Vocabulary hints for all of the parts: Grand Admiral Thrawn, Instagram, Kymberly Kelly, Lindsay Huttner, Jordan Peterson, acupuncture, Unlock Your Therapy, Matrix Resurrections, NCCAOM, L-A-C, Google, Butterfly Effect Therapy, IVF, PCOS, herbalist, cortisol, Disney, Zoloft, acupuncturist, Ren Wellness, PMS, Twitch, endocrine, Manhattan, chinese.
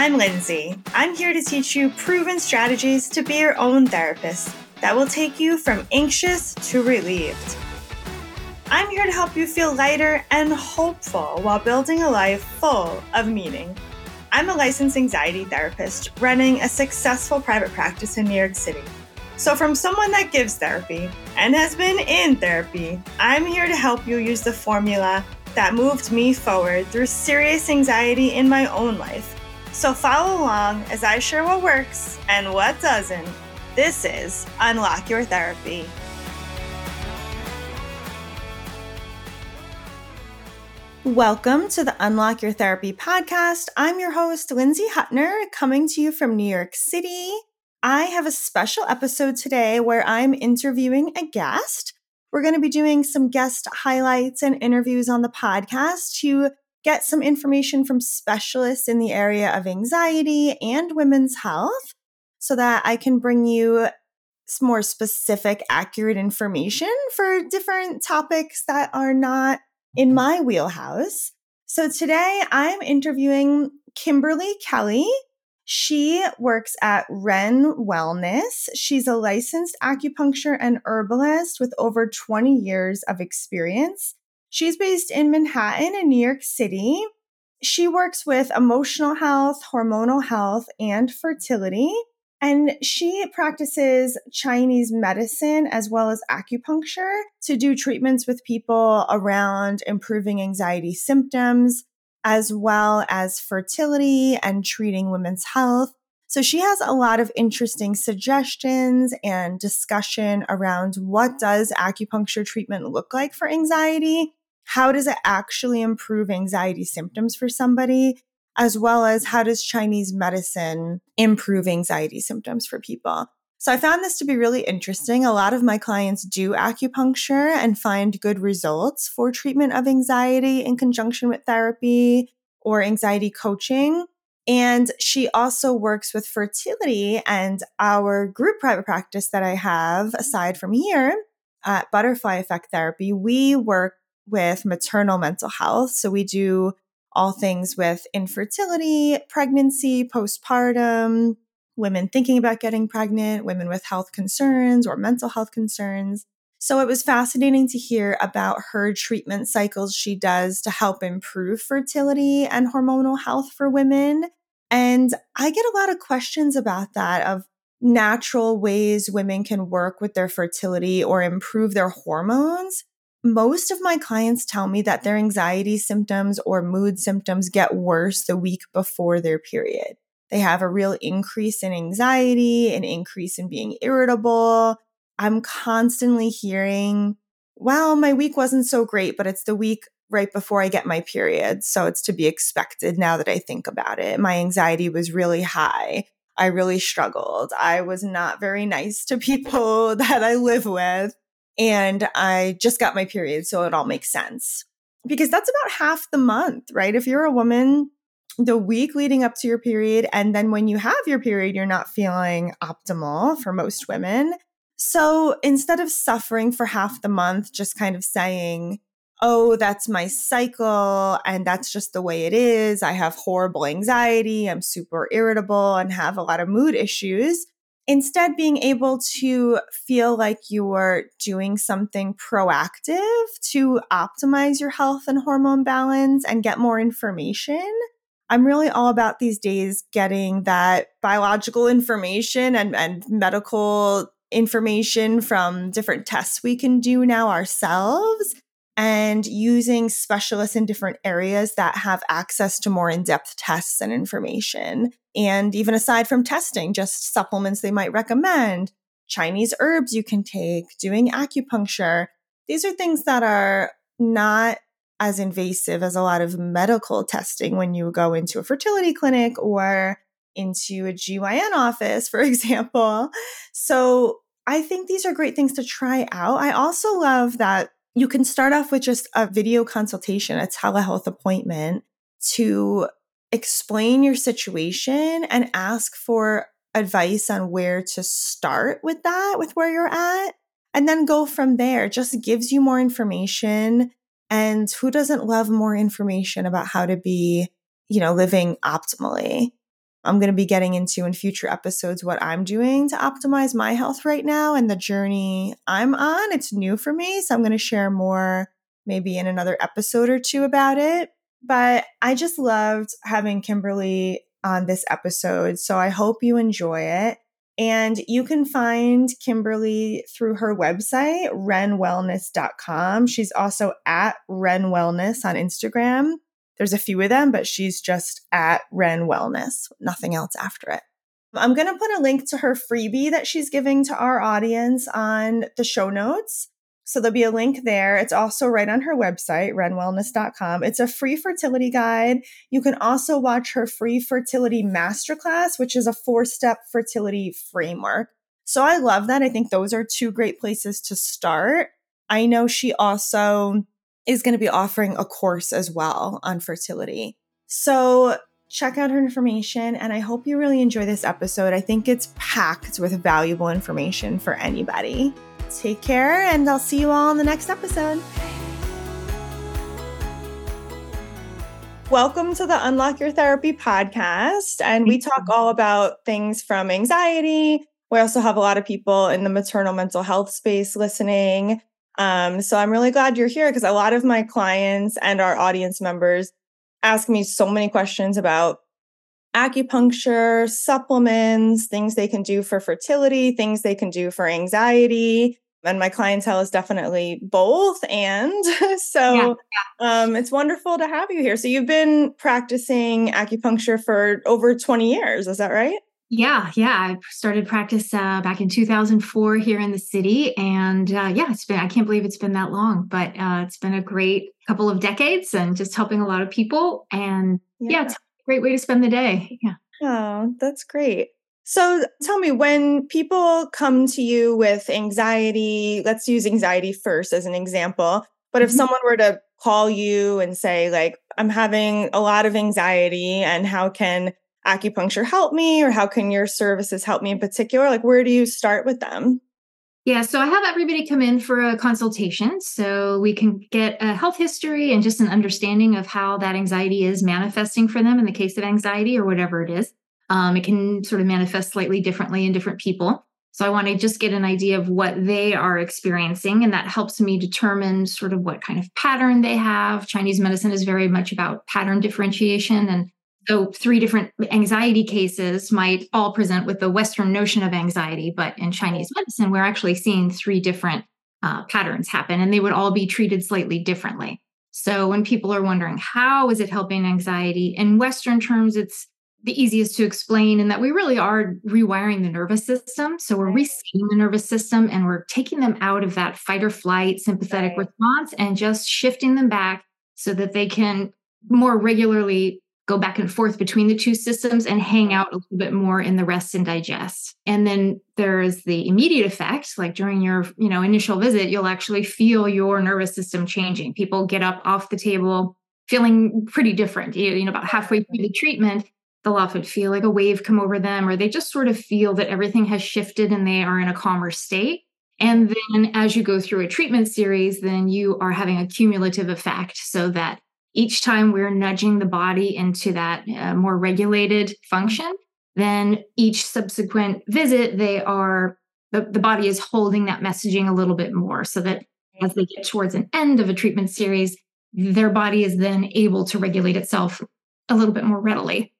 I'm Lindsay. I'm here to teach you proven strategies to be your own therapist that will take you from anxious to relieved. I'm here to help you feel lighter and hopeful while building a life full of meaning. I'm a licensed anxiety therapist running a successful private practice in New York City. So from someone that gives therapy and has been in therapy, I'm here to help you use the formula that moved me forward through serious anxiety in my own life. So follow along as I share what works and what doesn't. This is Unlock Your Therapy. Welcome to the Unlock Your Therapy podcast. I'm your host, Lindsay Huttner, coming to you from New York City. I have a special episode today where I'm interviewing a guest. We're going to be doing some guest highlights and interviews on the podcast to get some information from specialists in the area of anxiety and women's health so that I can bring you some more specific, accurate information for different topics that are not in my wheelhouse. So today I'm interviewing Kymberly Kelly. She works at Ren Wellness. She's a licensed acupuncture and herbalist with over 20 years of experience. She's based in Manhattan in New York City. She works with emotional health, hormonal health, and fertility. And she practices Chinese medicine as well as acupuncture to do treatments with people around improving anxiety symptoms, as well as fertility and treating women's health. So she has a lot of interesting suggestions and discussion around what does acupuncture treatment look like for anxiety? How does it actually improve anxiety symptoms for somebody? As well as how does Chinese medicine improve anxiety symptoms for people? So I found this to be really interesting. A lot of my clients do acupuncture and find good results for treatment of anxiety in conjunction with therapy or anxiety coaching. And she also works with fertility, and our group private practice that I have aside from here at Butterfly Effect Therapy, we work with maternal mental health. So we do all things with infertility, pregnancy, postpartum, women thinking about getting pregnant, women with health concerns or mental health concerns. So it was fascinating to hear about her treatment cycles she does to help improve fertility and hormonal health for women. And I get a lot of questions about that, of natural ways women can work with their fertility or improve their hormones. Most of my clients tell me that their anxiety symptoms or mood symptoms get worse the week before their period. They have a real increase in anxiety, an increase in being irritable. I'm constantly hearing, well, my week wasn't so great, but it's the week right before I get my period, so it's to be expected now that I think about it. My anxiety was really high. I really struggled. I was not very nice to people that I live with, and I just got my period, so it all makes sense. Because that's about half the month, right? If you're a woman, the week leading up to your period, and then when you have your period, you're not feeling optimal for most women. So instead of suffering for half the month, just kind of saying, oh, that's my cycle and that's just the way it is. I have horrible anxiety. I'm super irritable and have a lot of mood issues. Instead, being able to feel like you're doing something proactive to optimize your health and hormone balance and get more information. I'm really all about these days getting that biological information and medical information from different tests we can do now ourselves, and using specialists in different areas that have access to more in-depth tests and information. And even aside from testing, just supplements they might recommend, Chinese herbs you can take, doing acupuncture. These are things that are not as invasive as a lot of medical testing when you go into a fertility clinic or into a GYN office, for example. So I think these are great things to try out. I also love that you can start off with just a video consultation, a telehealth appointment, to explain your situation and ask for advice on where to start with that, with where you're at, and then go from there. It just gives you more information. And who doesn't love more information about how to be, living optimally? I'm going to be getting into in future episodes what I'm doing to optimize my health right now and the journey I'm on. It's new for me, so I'm going to share more maybe in another episode or two about it. But I just loved having Kymberly on this episode, so I hope you enjoy it. And you can find Kymberly through her website, renwellness.com. She's also at Ren Wellness on Instagram. There's a few of them, but she's just at Ren Wellness, nothing else after it. I'm going to put a link to her freebie that she's giving to our audience on the show notes. So there'll be a link there. It's also right on her website, renwellness.com. It's a free fertility guide. You can also watch her free fertility masterclass, which is a 4-step fertility framework. So I love that. I think those are two great places to start. I know she also is going to be offering a course as well on fertility. So check out her information, and I hope you really enjoy this episode. I think it's packed with valuable information for anybody. Take care, and I'll see you all in the next episode. Welcome to the Unlock Your Therapy podcast, and we talk all about things from anxiety. We also have a lot of people in the maternal mental health space listening. So I'm really glad you're here, because a lot of my clients and our audience members ask me so many questions about acupuncture, supplements, things they can do for fertility, things they can do for anxiety. And my clientele is definitely both. And so it's wonderful to have you here. So you've been practicing acupuncture for over 20 years. Is that right? Yeah. I started practice back in 2004 here in the city. And I can't believe it's been that long, but it's been a great couple of decades and just helping a lot of people. And it's a great way to spend the day. Yeah. Oh, that's great. So tell me, when people come to you with anxiety, let's use anxiety first as an example. But if someone were to call you and say, like, I'm having a lot of anxiety, and how can acupuncture help me, or how can your services help me in particular? Like, where do you start with them? Yeah. So I have everybody come in for a consultation so we can get a health history and just an understanding of how that anxiety is manifesting for them in the case of anxiety or whatever it is. It can sort of manifest slightly differently in different people. So I want to just get an idea of what they are experiencing. And that helps me determine sort of what kind of pattern they have. Chinese medicine is very much about pattern differentiation, and so 3 different anxiety cases might all present with the Western notion of anxiety, but in Chinese medicine, we're actually seeing 3 different patterns happen, and they would all be treated slightly differently. So when people are wondering, how is it helping anxiety? In Western terms, it's the easiest to explain in that we really are rewiring the nervous system. So we're resetting the nervous system, and we're taking them out of that fight or flight sympathetic response and just shifting them back so that they can more regularly go back and forth between the two systems and hang out a little bit more in the rest and digest. And then there's the immediate effect, like during your initial visit, you'll actually feel your nervous system changing. People get up off the table feeling pretty different. About halfway through the treatment, they'll often feel like a wave come over them, or they just sort of feel that everything has shifted and they are in a calmer state. And then as you go through a treatment series, then you are having a cumulative effect so that each time we're nudging the body into that more regulated function, then each subsequent visit, the body is holding that messaging a little bit more, so that as they get towards an end of a treatment series, their body is then able to regulate itself a little bit more readily.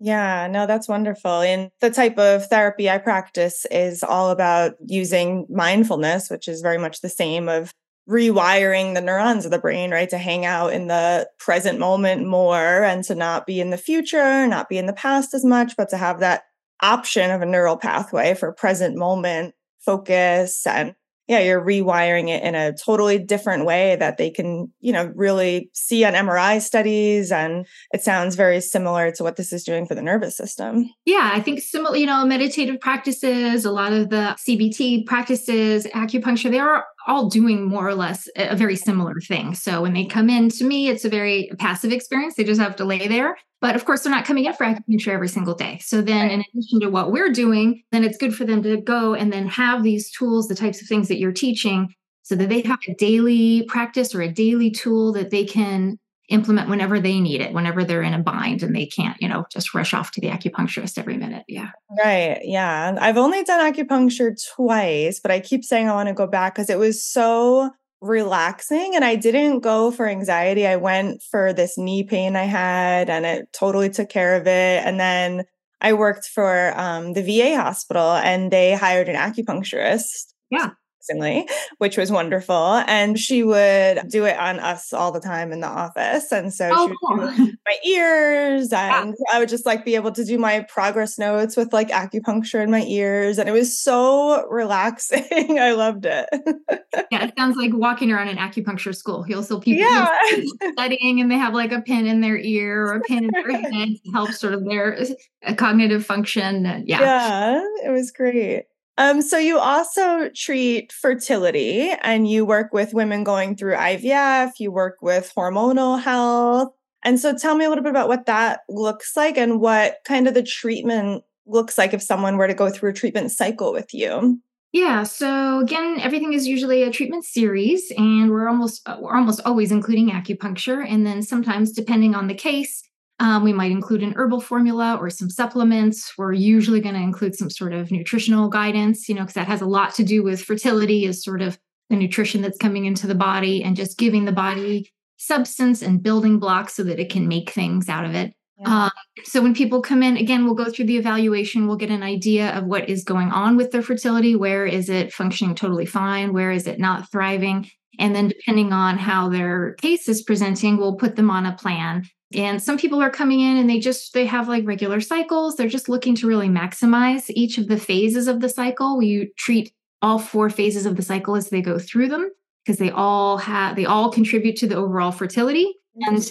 Yeah, no, that's wonderful. And the type of therapy I practice is all about using mindfulness, which is very much the same of rewiring the neurons of the brain, right? To hang out in the present moment more, and to not be in the future, not be in the past as much, but to have that option of a neural pathway for present moment focus. And you're rewiring it in a totally different way that they can, really see on MRI studies. And it sounds very similar to what this is doing for the nervous system. Yeah, I think similar, meditative practices, a lot of the CBT practices, acupuncture, they are all doing more or less a very similar thing. So when they come in to me, it's a very passive experience. They just have to lay there. But of course, they're not coming in for acupuncture every single day. So then in addition to what we're doing, then it's good for them to go and then have these tools, the types of things that you're teaching, so that they have a daily practice or a daily tool that they can implement whenever they need it, whenever they're in a bind and they can't, you know, just rush off to the acupuncturist every minute. Yeah. Right. Yeah. I've only done acupuncture twice, but I keep saying I want to go back because it was so relaxing. And I didn't go for anxiety. I went for this knee pain I had and it totally took care of it. And then I worked for the VA hospital and they hired an acupuncturist. Yeah. Which was wonderful. And she would do it on us all the time in the office. And so she would do my ears and I would just like be able to do my progress notes with like acupuncture in my ears. And it was so relaxing. I loved it. Yeah. It sounds like walking around an acupuncture school. You'll see people studying and they have like a pin in their ear or a pin in their head to help sort of their cognitive function. Yeah. Yeah. It was great. So you also treat fertility and you work with women going through IVF, you work with hormonal health. And so tell me a little bit about what that looks like and what kind of the treatment looks like if someone were to go through a treatment cycle with you. Yeah. So again, everything is usually a treatment series and we're almost always including acupuncture. And then sometimes depending on the case, we might include an herbal formula or some supplements. We're usually going to include some sort of nutritional guidance, you know, because that has a lot to do with fertility is sort of the nutrition that's coming into the body and just giving the body substance and building blocks so that it can make things out of it. Yeah. So when people come in, again, we'll go through the evaluation. We'll get an idea of what is going on with their fertility. Where is it functioning totally fine? Where is it not thriving? And then depending on how their case is presenting, we'll put them on a plan. And some people are coming in and they have like regular cycles. They're just looking to really maximize each of the phases of the cycle. We treat all 4 phases of the cycle as they go through them because they all contribute to the overall fertility. And,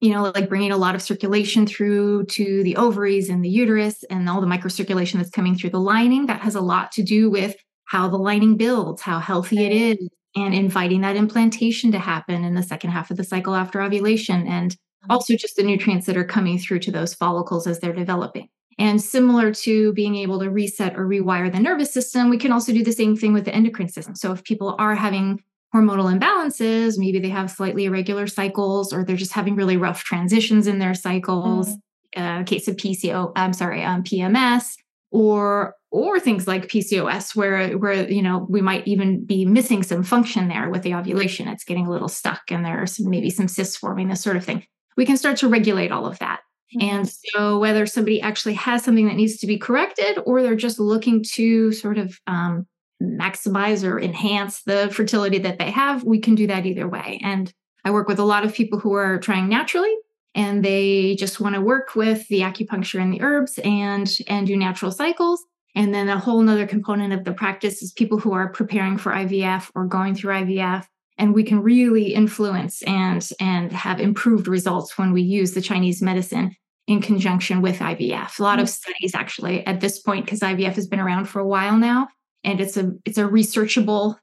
you know, like bringing a lot of circulation through to the ovaries and the uterus and all the microcirculation that's coming through the lining. That has a lot to do with how the lining builds, how healthy it is, and inviting that implantation to happen in the second half of the cycle after ovulation. And also just the nutrients that are coming through to those follicles as they're developing. And similar to being able to reset or rewire the nervous system, we can also do the same thing with the endocrine system. So if people are having hormonal imbalances, maybe they have slightly irregular cycles, or they're just having really rough transitions in their cycles, case of PMS, or things like PCOS, where, you know, we might even be missing some function there with the ovulation. It's getting a little stuck and there's maybe some cysts forming, this sort of thing. We can start to regulate all of that. And so whether somebody actually has something that needs to be corrected or they're just looking to sort of maximize or enhance the fertility that they have, we can do that either way. And I work with a lot of people who are trying naturally and they just want to work with the acupuncture and the herbs and do natural cycles. And then a whole nother component of the practice is people who are preparing for IVF or going through IVF. And we can really influence and have improved results when we use the Chinese medicine in conjunction with IVF. A lot of studies actually at this point, because IVF has been around for a while now, and it's a researchable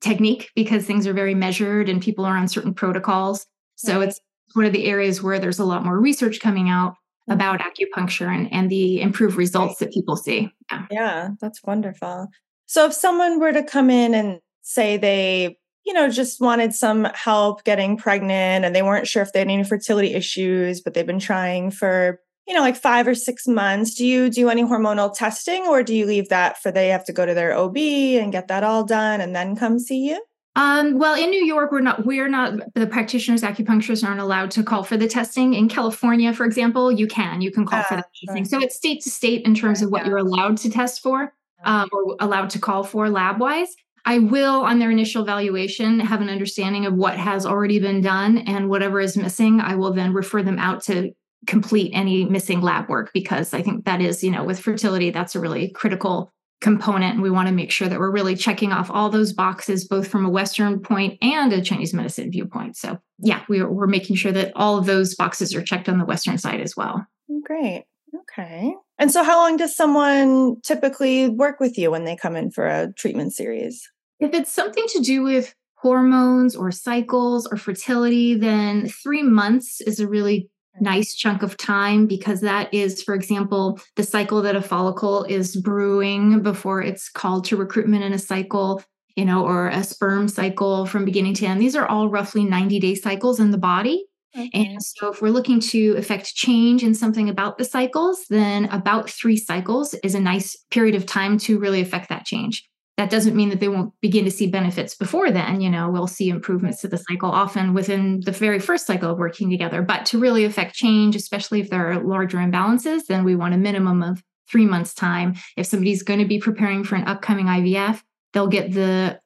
technique because things are very measured and people are on certain protocols. So it's one of the areas where there's a lot more research coming out about acupuncture and the improved results that people see. Yeah, that's wonderful. So if someone were to come in and say they, you know, just wanted some help getting pregnant and they weren't sure if they had any fertility issues, but they've been trying for, you know, like 5 or 6 months. Do you do any hormonal testing or do you leave that for they have to go to their OB and get that all done and then come see you? Well, in New York, we're not, the practitioners, acupuncturists aren't allowed to call for the testing. In California, for example, you can call for that testing. So it's state to state in terms of what you're allowed to test for or allowed to call for lab wise. I will, on their initial evaluation, have an understanding of what has already been done, and whatever is missing, I will then refer them out to complete any missing lab work, because I think that is, you know, with fertility, that's a really critical component. And we want to make sure that we're really checking off all those boxes, both from a Western point and a Chinese medicine viewpoint. So yeah, we're making sure that all of those boxes are checked on the Western side as well. Great. Okay. And so how long does someone typically work with you when they come in for a treatment series? If it's something to do with hormones or cycles or fertility, then 3 months is a really nice chunk of time, because that is, for example, the cycle that a follicle is brewing before it's called to recruitment in a cycle. you know, or a sperm cycle from beginning to end. These are all roughly 90-day cycles in the body. Okay. And so if we're looking to affect change in something about the cycles, then about 3 cycles is a nice period of time to really affect that change. That doesn't mean that they won't begin to see benefits before then. You know, we'll see improvements to the cycle often within the very first cycle of working together. But to really affect change, especially if there are larger imbalances, then we want a minimum of 3 months' time. If somebody's going to be preparing for an upcoming IVF, they'll get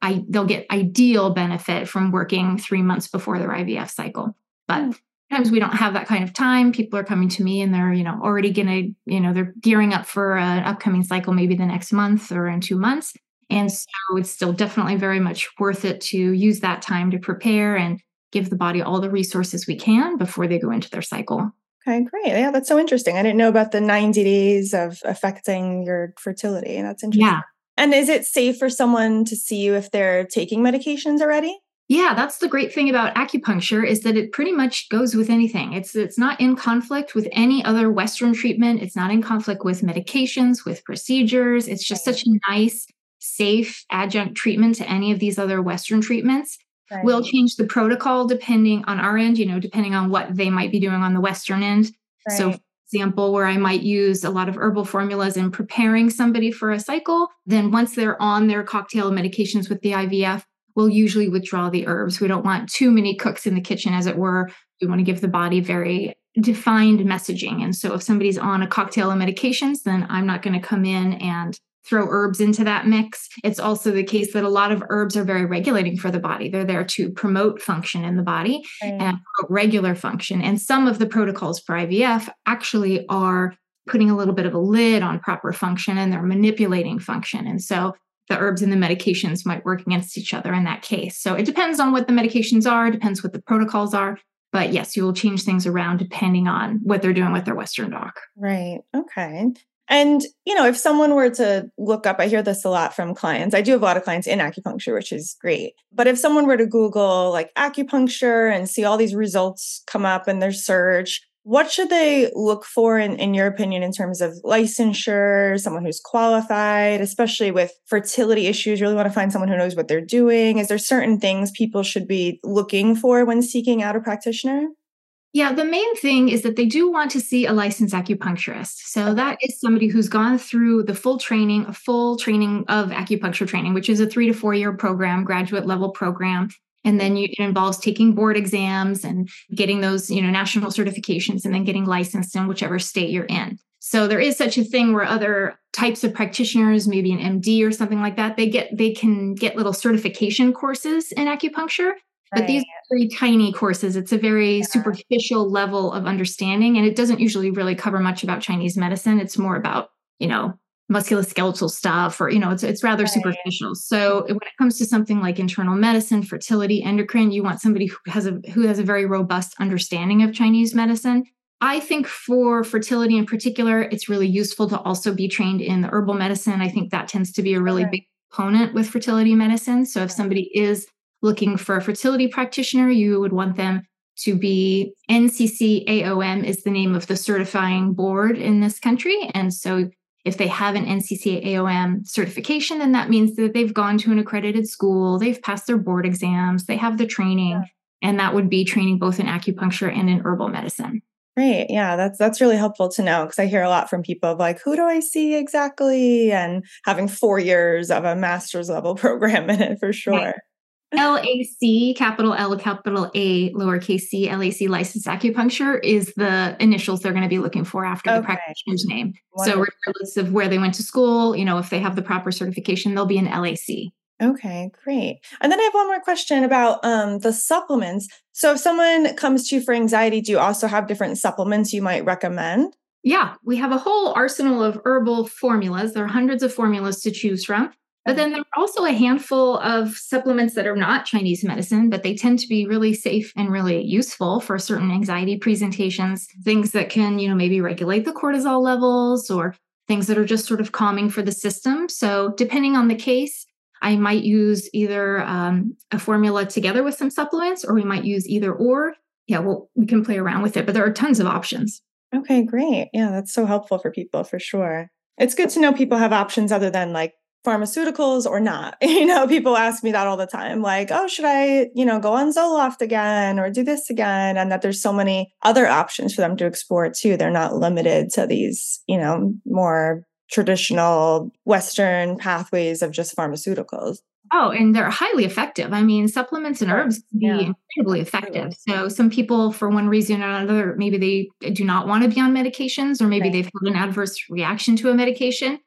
ideal benefit from working 3 months before their IVF cycle. But sometimes we don't have that kind of time. People are coming to me and they're, you know, already going to, you know, they're gearing up for an upcoming cycle, maybe the next month or in 2 months. And so it's still definitely very much worth it to use that time to prepare and give the body all the resources we can before they go into their cycle. Okay, great. Yeah, that's so interesting. I didn't know about the 90 days of affecting your fertility. That's interesting. Yeah. And is it safe for someone to see you if they're taking medications already? Yeah, that's the great thing about acupuncture is that it pretty much goes with anything. It's not in conflict with any other Western treatment. It's not in conflict with medications, with procedures. It's just such a nice, safe adjunct treatment to any of these other Western treatments. Right. We'll change the protocol depending on our end, you know, depending on what they might be doing on the Western end. Right. So for example, where I might use a lot of herbal formulas in preparing somebody for a cycle, then once they're on their cocktail of medications with the IVF, we'll usually withdraw the herbs. We don't want too many cooks in the kitchen, as it were. We want to give the body very defined messaging. And so if somebody's on a cocktail of medications, then I'm not going to come in and throw herbs into that mix. It's also the case that a lot of herbs are very regulating for the body. They're there to promote function in the body and regular function. And some of the protocols for IVF actually are putting a little bit of a lid on proper function, and they're manipulating function. And so the herbs and the medications might work against each other in that case. So it depends on what the medications are, depends what the protocols are. But yes, you will change things around depending on what they're doing with their Western doc. Right. Okay. And, you know, if someone were to look up, I hear this a lot from clients. I do have a lot of clients in acupuncture, which is great. But if someone were to Google like acupuncture and see all these results come up in their search, what should they look for in your opinion, in terms of licensure, someone who's qualified, especially with fertility issues? Really want to find someone who knows what they're doing. Is there certain things people should be looking for when seeking out a practitioner? Yeah, the main thing is that they do want to see a licensed acupuncturist. So that is somebody who's gone through the full training, a full training of acupuncture training, which is a 3 to 4 year program, graduate level program. And then it involves taking board exams and getting those, you know, national certifications and then getting licensed in whichever state you're in. So there is such a thing where other types of practitioners, maybe an MD or something like that, they can get little certification courses in acupuncture. But these are very tiny courses. It's a very superficial level of understanding. And it doesn't usually really cover much about Chinese medicine. It's more about, you know, musculoskeletal stuff or, you know, it's rather superficial. So when it comes to something like internal medicine, fertility, endocrine, you want somebody who has a very robust understanding of Chinese medicine. I think for fertility in particular, it's really useful to also be trained in the herbal medicine. I think that tends to be a really big component with fertility medicine. So if somebody is looking for a fertility practitioner, you would want them to be NCCAOM is the name of the certifying board in this country. And so if they have an NCCAOM certification, then that means that they've gone to an accredited school, they've passed their board exams, they have the training, and that would be training both in acupuncture and in herbal medicine. Great. Yeah, that's really helpful to know because I hear a lot from people of like, who do I see exactly? And having 4 years of a master's level program in it for sure. Right. L-A-C, capital L, capital A, lowercase c, L-A-C licensed acupuncture is the initials they're going to be looking for after the practitioner's name. Wonderful. So regardless of where they went to school, you know, if they have the proper certification, they'll be an L-A-C. Okay, great. And then I have one more question about the supplements. So if someone comes to you for anxiety, do you also have different supplements you might recommend? Yeah, we have a whole arsenal of herbal formulas. There are hundreds of formulas to choose from. But then there are also a handful of supplements that are not Chinese medicine, but they tend to be really safe and really useful for certain anxiety presentations, things that can, you know, maybe regulate the cortisol levels or things that are just sort of calming for the system. So depending on the case, I might use either a formula together with some supplements, or we might use either or. Yeah, well, we can play around with it, but there are tons of options. Okay, great. Yeah, that's so helpful for people for sure. It's good to know people have options other than like pharmaceuticals or not? You know, people ask me that all the time, like, oh, should I, you know, go on Zoloft again or do this again? And that there's so many other options for them to explore too. They're not limited to these, you know, more traditional Western pathways of just pharmaceuticals. Oh, and they're highly effective. I mean, supplements and herbs can be incredibly effective. So some people, for one reason or another, maybe they do not want to be on medications, or maybe they've had an adverse reaction to a medication.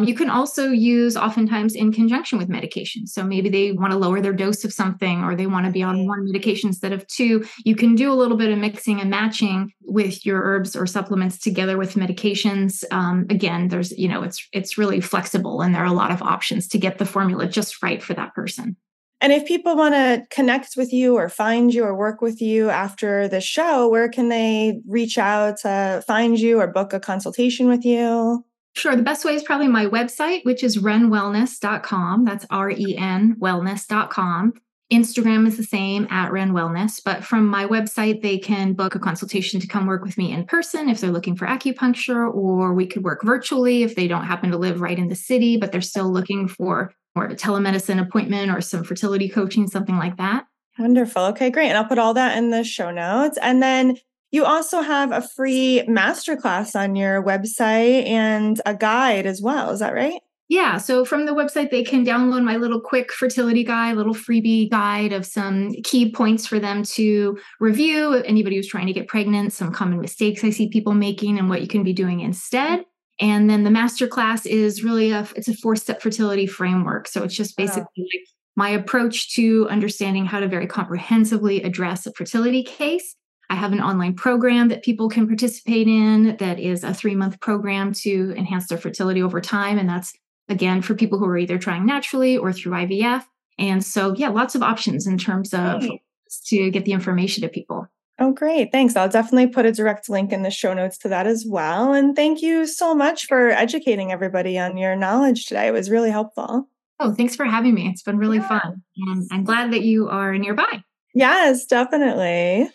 You can also use oftentimes in conjunction with medication. So maybe they want to lower their dose of something, or they want to be on one medication instead of two. You can do a little bit of mixing and matching with your herbs or supplements together with medications. Again, there's, you know, it's really flexible, and there are a lot of options to get the formula just right for that person. And if people want to connect with you or find you or work with you after the show, where can they reach out to find you or book a consultation with you? Sure. The best way is probably my website, which is renwellness.com. That's REN wellness.com. Instagram is the same, at Ren Wellness. But from my website, they can book a consultation to come work with me in person if they're looking for acupuncture, or we could work virtually if they don't happen to live right in the city, but they're still looking for more of a telemedicine appointment or some fertility coaching, something like that. Wonderful. Okay, great. And I'll put all that in the show notes. And then you also have a free masterclass on your website and a guide as well. Is that right? Yeah. So from the website, they can download my little quick fertility guide, little freebie guide of some key points for them to review. Anybody who's trying to get pregnant, some common mistakes I see people making and what you can be doing instead. And then the masterclass is really it's a 4-step fertility framework. So it's just basically like my approach to understanding how to very comprehensively address a fertility case. I have an online program that people can participate in that is a 3-month program to enhance their fertility over time. And that's, again, for people who are either trying naturally or through IVF. And so, yeah, lots of options in terms of to get the information to people. Oh, great. Thanks. I'll definitely put a direct link in the show notes to that as well. And thank you so much for educating everybody on your knowledge today. It was really helpful. Oh, thanks for having me. It's been really fun. And I'm glad that you are nearby. Yes, definitely.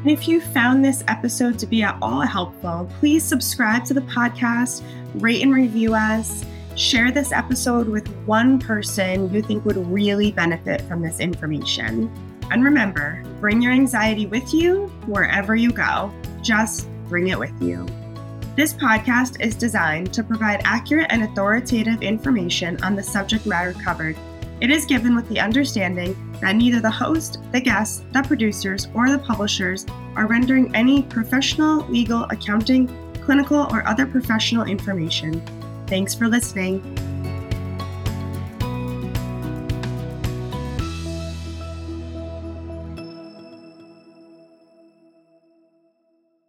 And if you found this episode to be at all helpful, please subscribe to the podcast, rate and review us, share this episode with one person you think would really benefit from this information. And remember, bring your anxiety with you wherever you go. Just bring it with you. This podcast is designed to provide accurate and authoritative information on the subject matter covered. It is given with the understanding that neither the host, the guests, the producers, or the publishers are rendering any professional, legal, accounting, clinical, or other professional information. Thanks for listening.